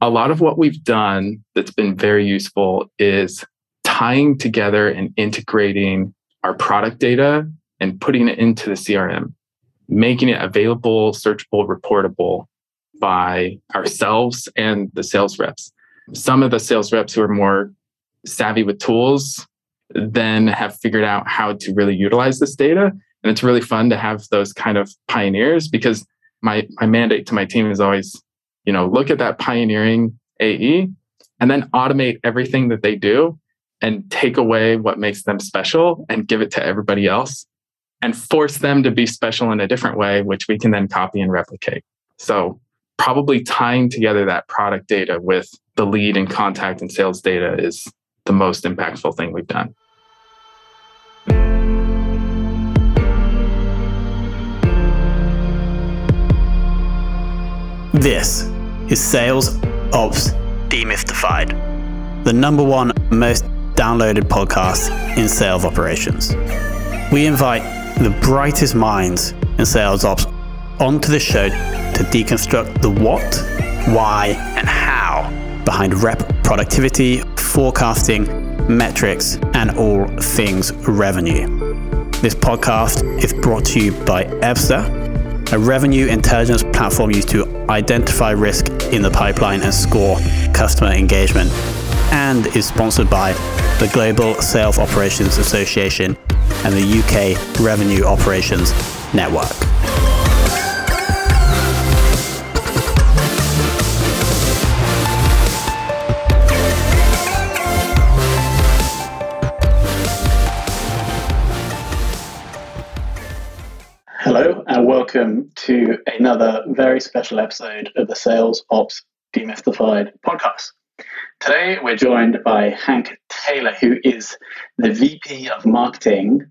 a lot of what we've done that's been very useful is tying together and integrating our product data and putting it into the CRM, making it available, searchable, reportable by ourselves and the sales reps. Some of the sales reps who are more savvy with tools then have figured out how to really utilize this data. And it's really fun to have those kind of pioneers, because my mandate to my team is always, you know, look at that pioneering AE and then automate everything that they do and take away what makes them special and give it to everybody else and force them to be special in a different way, which we can then copy and replicate. So probably tying together that product data with the lead and contact and sales data is the most impactful thing we've done. This is Sales Ops Demystified, the #1 most downloaded podcast in sales operations. We invite the brightest minds in sales ops onto the show to deconstruct the what, why, and how behind rep productivity, forecasting, metrics, and all things revenue. This podcast is brought to you by EFSA, a revenue intelligence platform used to identify risk in the pipeline and score customer engagement, and is sponsored by the Global Sales Operations Association and the UK Revenue Operations Network. Hello and welcome to another very special episode of the Sales Ops Demystified podcast. Today we're joined by Hank Taylor, who is the VP of Marketing,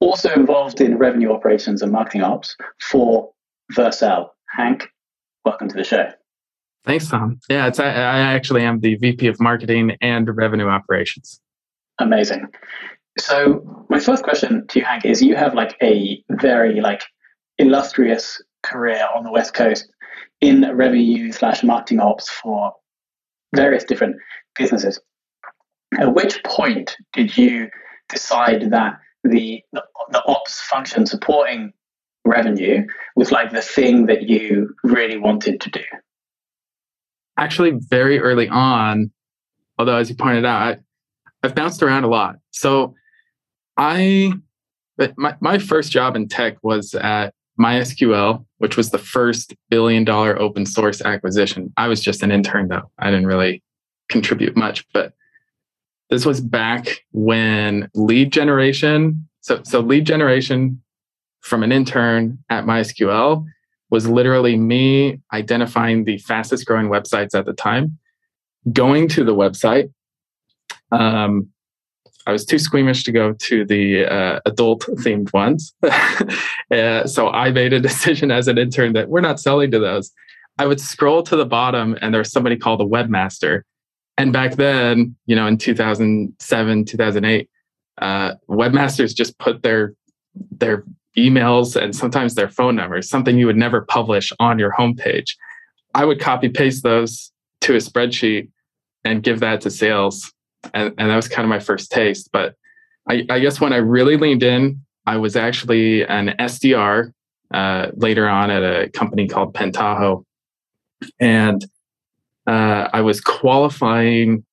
also involved in Revenue Operations and Marketing Ops for Vercel. Hank, welcome to the show. Thanks, Tom. Yeah, I actually am the VP of Marketing and Revenue Operations. Amazing. So my first question to you, Hank, is you have a very illustrious career on the West Coast in revenue / marketing ops for various different businesses. At which point did you decide that the ops function supporting revenue was the thing that you really wanted to do? Actually, very early on, although as you pointed out, I've bounced around a lot. So my first job in tech was at MySQL, which was the first $1 billion open source acquisition. I was just an intern though. I didn't really contribute much, but this was back when lead generation, so lead generation from an intern at MySQL was literally me identifying the fastest growing websites at the time, going to the website. I was too squeamish to go to the adult-themed ones. So I made a decision as an intern that we're not selling to those. I would scroll to the bottom and there was somebody called a webmaster. And back then, in 2007, 2008, webmasters just put their emails and sometimes their phone numbers, something you would never publish on your homepage. I would copy-paste those to a spreadsheet and give that to sales. And that was kind of my first taste. But I guess when I really leaned in, I was actually an SDR later on at a company called Pentaho. And I was qualifying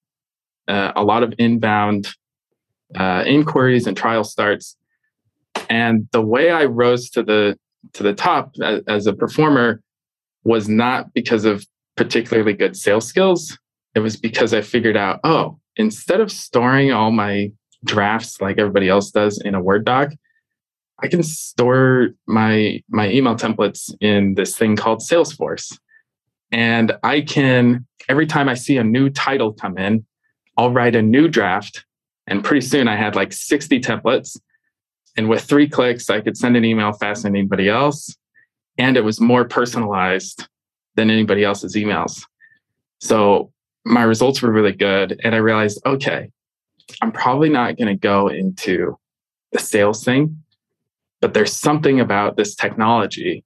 a lot of inbound inquiries and trial starts. And the way I rose to the top as a performer was not because of particularly good sales skills. It was because I figured out, instead of storing all my drafts like everybody else does in a Word doc, I can store my email templates in this thing called Salesforce. And I can, every time I see a new title come in, I'll write a new draft. And pretty soon I had 60 templates. And with 3 clicks, I could send an email faster than anybody else. And it was more personalized than anybody else's emails. So my results were really good. And I realized, okay, I'm probably not going to go into the sales thing, but there's something about this technology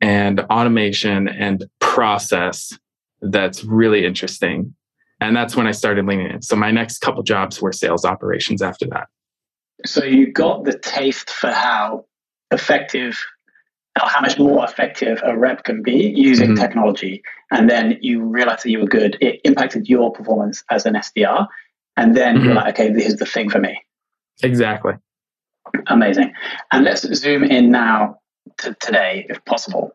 and automation and process that's really interesting. And that's when I started leaning in. So my next couple jobs were sales operations after that. So you got the taste for how effective, or how much more effective a rep can be using technology. And then you realized that you were good. It impacted your performance as an SDR. And then you're like, okay, this is the thing for me. Exactly. Amazing. And let's zoom in now to today, if possible.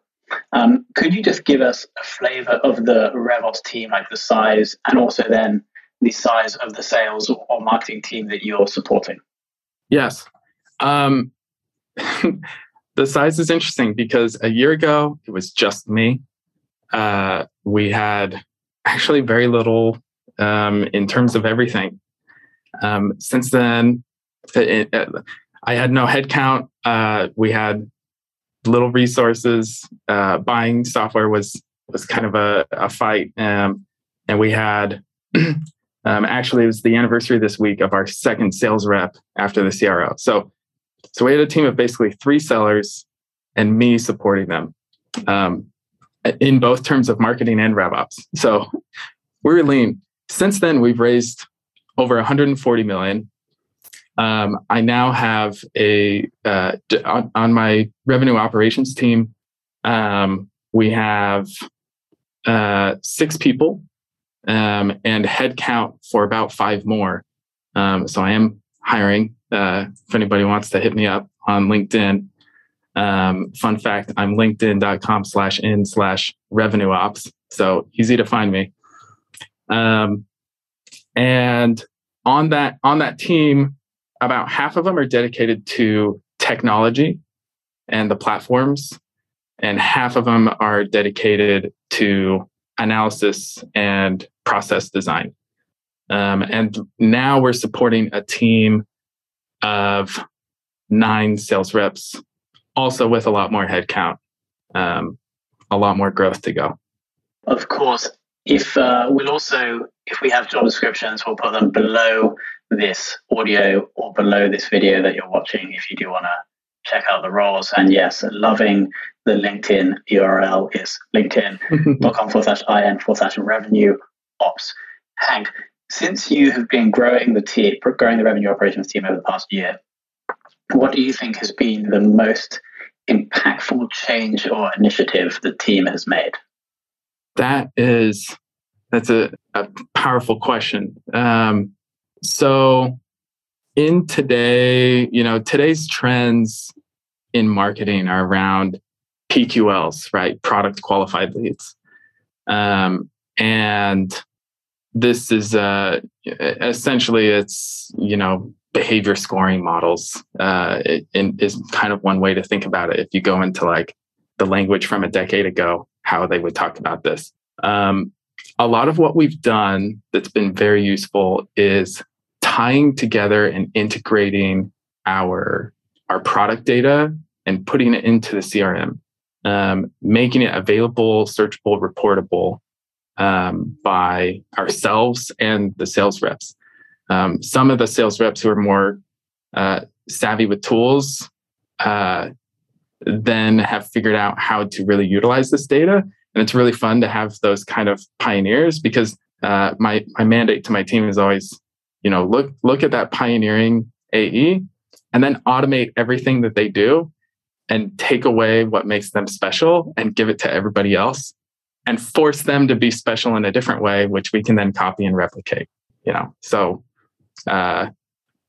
Could you just give us a flavor of the RevOps team, like the size, and also then the size of the sales or marketing team that you're supporting? Yes. The size is interesting because a year ago, it was just me. We had actually very little in terms of everything. Since then, I had no headcount. We had little resources. Buying software was kind of a fight. And we had, actually, it was the anniversary this week of our second sales rep after the CRO. So we had a team of basically 3 sellers and me supporting them in both terms of marketing and RevOps. So we were lean. Since then, we've raised over $140 million. I now have on my revenue operations team, we have 6 people and headcount for about 5 more. So I am hiring. If anybody wants to hit me up on LinkedIn, fun fact, I'm linkedin.com/in/revenue ops. So easy to find me. And on that team, about half of them are dedicated to technology and the platforms, and half of them are dedicated to analysis and process design. And now we're supporting a team of 9 sales reps, also with a lot more headcount, a lot more growth to go. Of course, if we have job descriptions, we'll put them below this audio or below this video that you're watching if you do want to check out the roles. And yes, loving the LinkedIn URL is linkedin.com/in/revenue ops. Hank, since you have been growing the revenue operations team over the past year, what do you think has been the most impactful change or initiative the team has made? That's a powerful question. So in today's trends in marketing are around PQLs, right? Product qualified leads. And this is essentially it's, behavior scoring models is kind of one way to think about it. If you go into like the language from a decade ago, how they would talk about this. A lot of what we've done that's been very useful is tying together and integrating our product data and putting it into the CRM, making it available, searchable, reportable, by ourselves and the sales reps. Some of the sales reps who are more savvy with tools then have figured out how to really utilize this data. And it's really fun to have those kind of pioneers because my mandate to my team is always, look at that pioneering AE and then automate everything that they do and take away what makes them special and give it to everybody else. And force them to be special in a different way, which we can then copy and replicate. So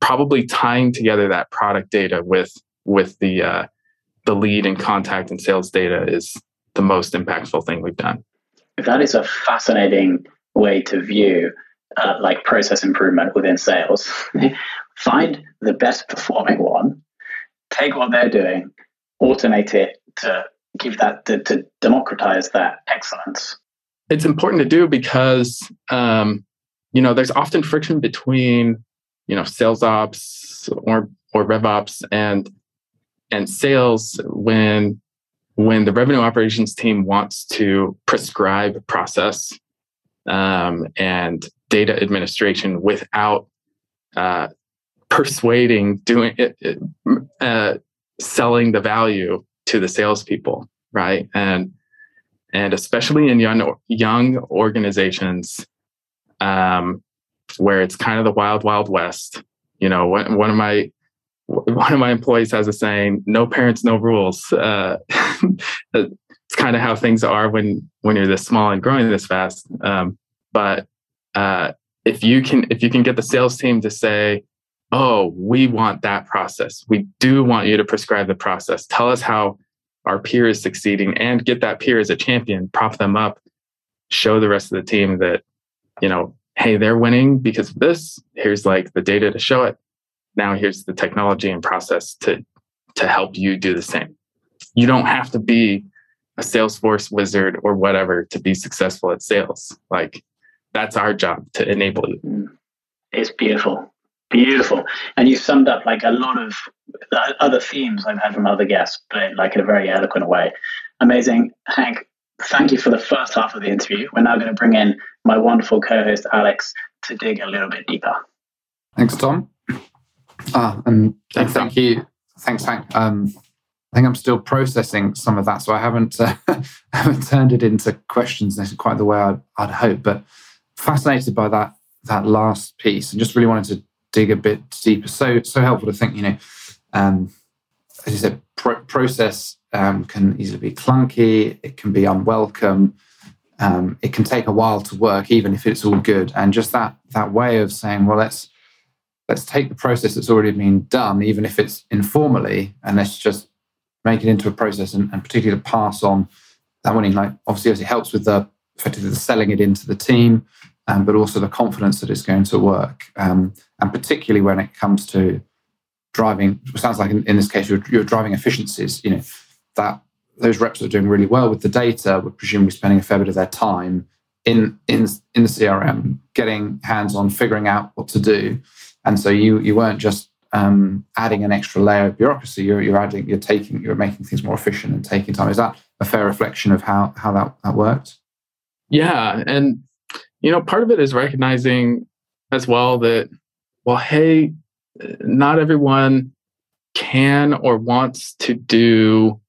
probably tying together that product data with the lead and contact and sales data is the most impactful thing we've done. That is a fascinating way to view process improvement within sales. Find the best performing one, take what they're doing, automate it to give that to democratize that excellence. It's important to do because there's often friction between sales ops or rev ops and sales when the revenue operations team wants to prescribe process and data administration without persuading selling the value to the salespeople, right? And And especially in young organizations, where it's kind of the wild, wild west. You know, one of my employees has a saying, "No parents, no rules." It's kind of how things are when you're this small and growing this fast. But if you can get the sales team to say, "Oh, we want that process. We do want you to prescribe the process. Tell us how our peer is succeeding," and get that peer as a champion, prop them up, show the rest of the team that, you know, hey, they're winning because of this. Here's like the data to show it. Now here's the technology and process to help you do the same. You don't have to be a Salesforce wizard or whatever to be successful at sales. Like, that's our job, to enable you. It's beautiful. Beautiful. And you summed up like a lot of other themes I've had from other guests, but like in a very eloquent way. Amazing. Hank, thank you for the first half of the interview. We're now going to bring in my wonderful co-host, Alex, to dig a little bit deeper. Thanks, Tom. And thanks, thank Tom. You. Thanks, Hank. I think I'm still processing some of that, so I haven't turned it into questions quite the way I'd hoped, but fascinated by that last piece, and just really wanted to dig a bit deeper. So helpful to think, you know, as you said, process can easily be clunky, it can be unwelcome, it can take a while to work, even if it's all good. And just that way of saying, well, let's take the process that's already been done, even if it's informally, and let's just make it into a process, and particularly to pass on that winning. Like, obviously, it helps with effectively the selling it into the team, but also the confidence that it's going to work. And particularly when it comes to driving, it sounds like in this case, you're driving efficiencies. You know, that those reps that are doing really well with the data would presumably spending a fair bit of their time in the CRM, getting hands-on, figuring out what to do. And so you weren't just adding an extra layer of bureaucracy. You're making things more efficient and taking time. Is that a fair reflection of how that worked? Yeah, and you know, part of it is recognizing as well that, well, hey, not everyone can or wants to do,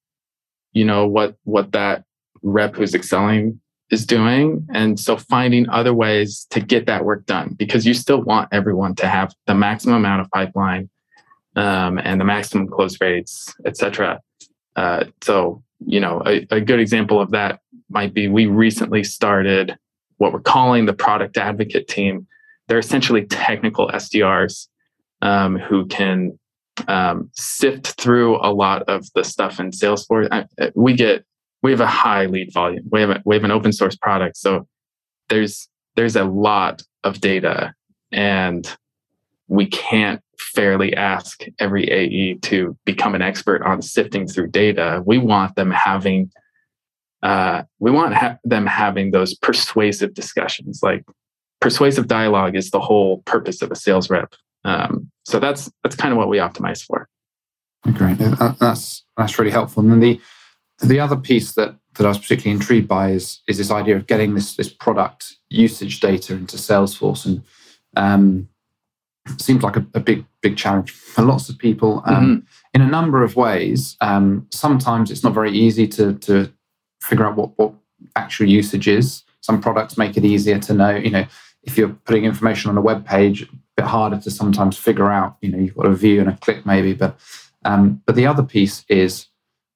you know, what that rep who's excelling is doing. And so finding other ways to get that work done, because you still want everyone to have the maximum amount of pipeline and the maximum close rates, et cetera. So, you know, a good example of that might be, we recently started what we're calling the product advocate team. They're essentially technical SDRs who can sift through a lot of the stuff in Salesforce. We have a high lead volume. We have an open source product, so there's a lot of data, and we can't fairly ask every AE to become an expert on sifting through data. We want them having those persuasive discussions. Like, persuasive dialogue is the whole purpose of a sales rep. So that's kind of what we optimize for. Great, that's really helpful. And then the other piece that I was particularly intrigued by is this idea of getting this product usage data into Salesforce, and it seems like a big challenge for lots of people in a number of ways. Sometimes it's not very easy to figure out what actual usage is. Some products make it easier to know. You know, if you're putting information on a web page, a bit harder to sometimes figure out. You know, you've got a view and a click maybe, but the other piece is,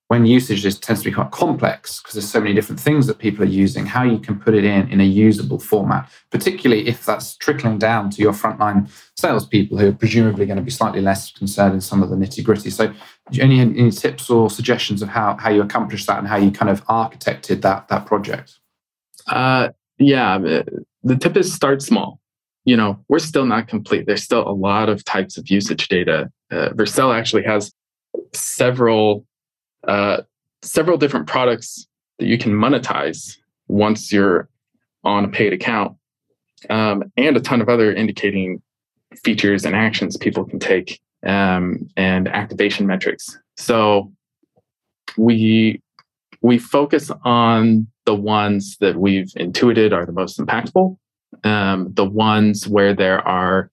when usage tends to be quite complex, because there's so many different things that people are using, how you can put it in a usable format, particularly if that's trickling down to your frontline salespeople, who are presumably going to be slightly less concerned in some of the nitty-gritty. So any tips or suggestions of how you accomplish that, and how you kind of architected that project? Yeah, the tip is, start small. You know, we're still not complete. There's still a lot of types of usage data. Vercel actually has several different products that you can monetize once you're on a paid account, and a ton of other indicating features and actions people can take, and activation metrics. So we focus on the ones that we've intuited are the most impactful, the ones where there are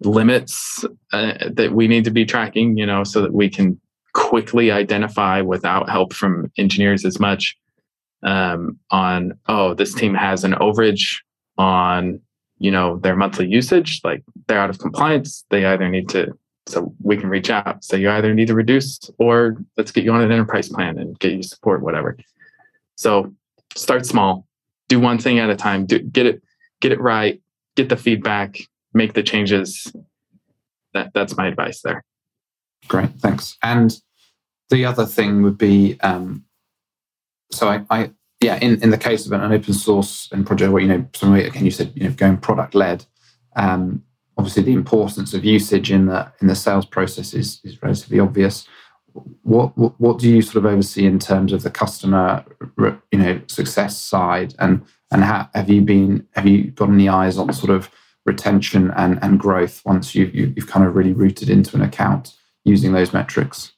limits that we need to be tracking, you know, so that we can quickly identify without help from engineers as much, on, oh, this team has an overage on, you know, their monthly usage, like they're out of compliance. They either need to, so we can reach out. So you either need to reduce or let's get you on an enterprise plan and get you support, whatever. So start small, do one thing at a time, get it right, get the feedback, make the changes. That's my advice there. Great, thanks. And the other thing would be, in the case of an open source and project where, you know, somebody, again, you said, you know, going product led, obviously the importance of usage in the sales process is relatively obvious. What do you sort of oversee in terms of the customer, you know, success side, and how have you got any eyes on sort of retention and growth once you've kind of really rooted into an account using those metrics?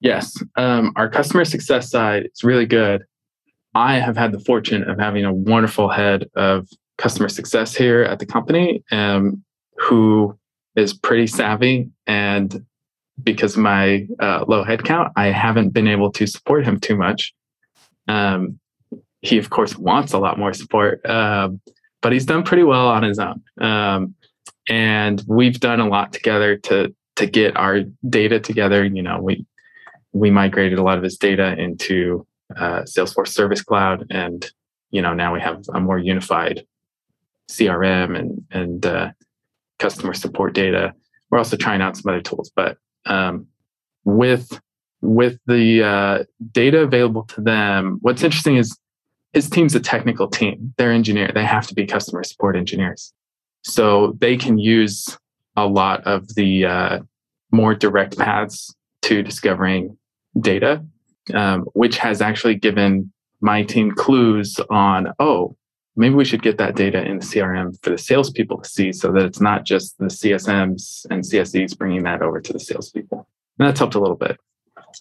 Yes. Our customer success side is really good. I have had the fortune of having a wonderful head of customer success here at the company, who is pretty savvy. And because of my low headcount, I haven't been able to support him too much. He, of course, wants a lot more support, but he's done pretty well on his own. And we've done a lot together to get our data together. You know, we migrated a lot of his data into Salesforce Service Cloud, and you know, now we have a more unified CRM and customer support data. We're also trying out some other tools, but with the data available to them, what's interesting is his team's a technical team. They're engineers. They have to be customer support engineers, so they can use a lot of the more direct paths to discovering data, which has actually given my team clues on, oh, maybe we should get that data in the CRM for the salespeople to see, so that it's not just the CSMs and CSEs bringing that over to the salespeople. And that's helped a little bit.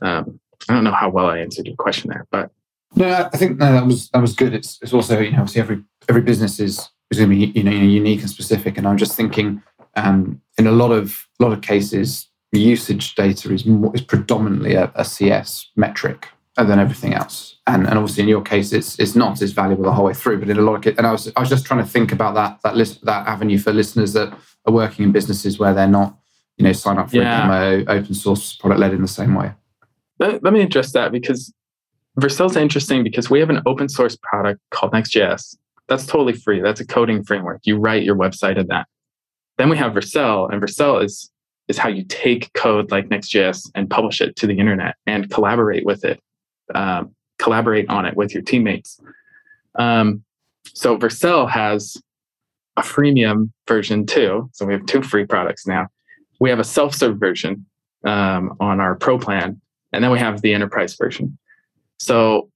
I don't know how well I answered your question there, but no, I think that was good. It's also, you know, obviously every business is going to be, you know, unique and specific. And I'm just thinking, in a lot of cases, usage data is predominantly a CS metric than everything else, and obviously in your case it's not as valuable the whole way through. But in a lot of cases, and I was just trying to think about that avenue for listeners that are working in businesses where they're not, you know, sign up for a demo, open source product led in the same way. Let me address that, because Vercel's interesting because we have an open source product called Next.js. That's totally free. That's a coding framework. You write your website in that. Then we have Vercel, and Vercel is how you take code like Next.js and publish it to the internet and collaborate with it, collaborate on it with your teammates. So Vercel has a freemium version too. So we have two free products now. We have a self-serve version on our pro plan, and then we have the enterprise version. So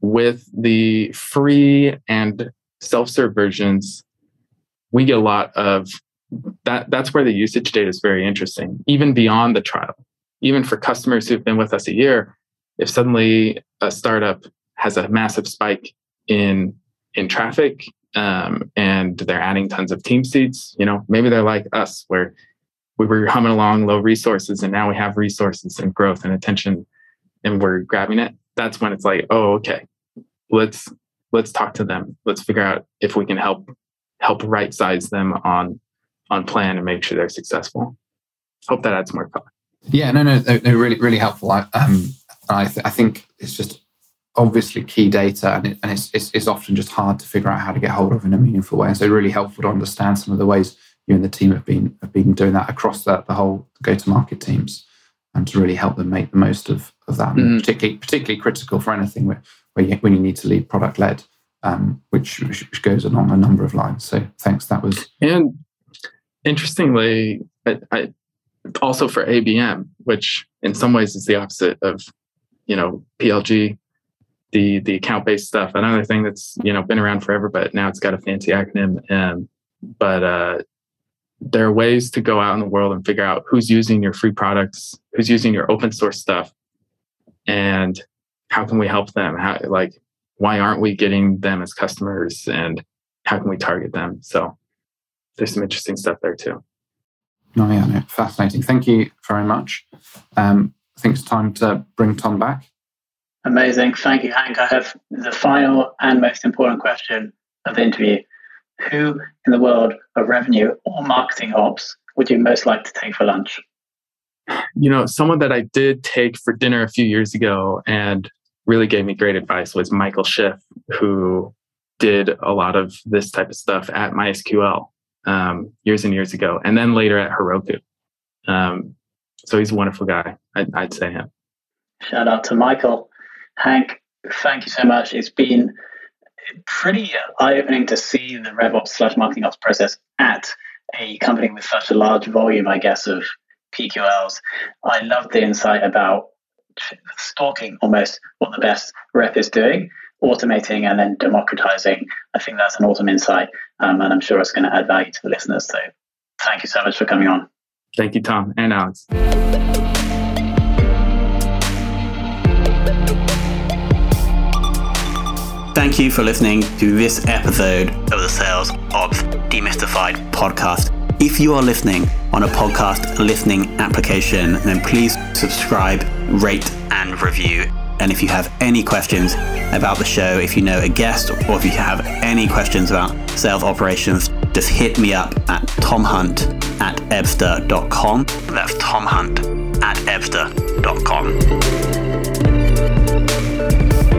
with the free and self-serve versions, we get a lot of that. That's where the usage data is very interesting, even beyond the trial. Even for customers who've been with us a year, if suddenly a startup has a massive spike in traffic, and they're adding tons of team seats, you know, maybe they're like us, where we were humming along low resources, and now we have resources and growth and attention, and we're grabbing it. That's when it's like, oh, okay, let's talk to them. Let's figure out if we can help right size them on plan and make sure they're successful. Hope that adds more color. Yeah, no, really, really helpful. I think it's just obviously key data, and it's often just hard to figure out how to get hold of in a meaningful way. And so, really helpful to understand some of the ways you and the team have been doing that across the whole go-to-market teams, and to really help them make the most of that. Mm. Particularly critical for anything when you need to lead product-led. Which goes along a number of lines. So thanks. That was, and interestingly, I also for ABM, which in some ways is the opposite of, you know, PLG, the account based stuff. Another thing that's, you know, been around forever, but now it's got a fancy acronym. But there are ways to go out in the world and figure out who's using your free products, who's using your open source stuff, and how can we help them? How, like, why aren't we getting them as customers, and how can we target them? So there's some interesting stuff there too. Oh yeah, no, fascinating. Thank you very much. I think it's time to bring Tom back. Amazing. Thank you, Hank. I have the final and most important question of the interview. Who in the world of revenue or marketing ops would you most like to take for lunch? You know, someone that I did take for dinner a few years ago and really gave me great advice was Michael Schiff, who did a lot of this type of stuff at MySQL years and years ago, and then later at Heroku. So he's a wonderful guy. I'd say him. Shout out to Michael. Hank, thank you so much. It's been pretty eye-opening to see the RevOps/marketing ops process at a company with such a large volume, I guess, of PQLs. I love the insight about stalking almost what the best rep is doing, automating and then democratizing. I think that's an awesome insight, and I'm sure it's going to add value to the listeners. So thank you so much for coming on. Thank you, Tom and Alex. Thank you for listening to this episode of the Sales Ops Demystified podcast. If you are listening on a podcast listening application, then please subscribe, rate, and review. And if you have any questions about the show, if you know a guest, or if you have any questions about sales operations, just hit me up at tomhunt@ebster.com. That's tomhunt@ebster.com.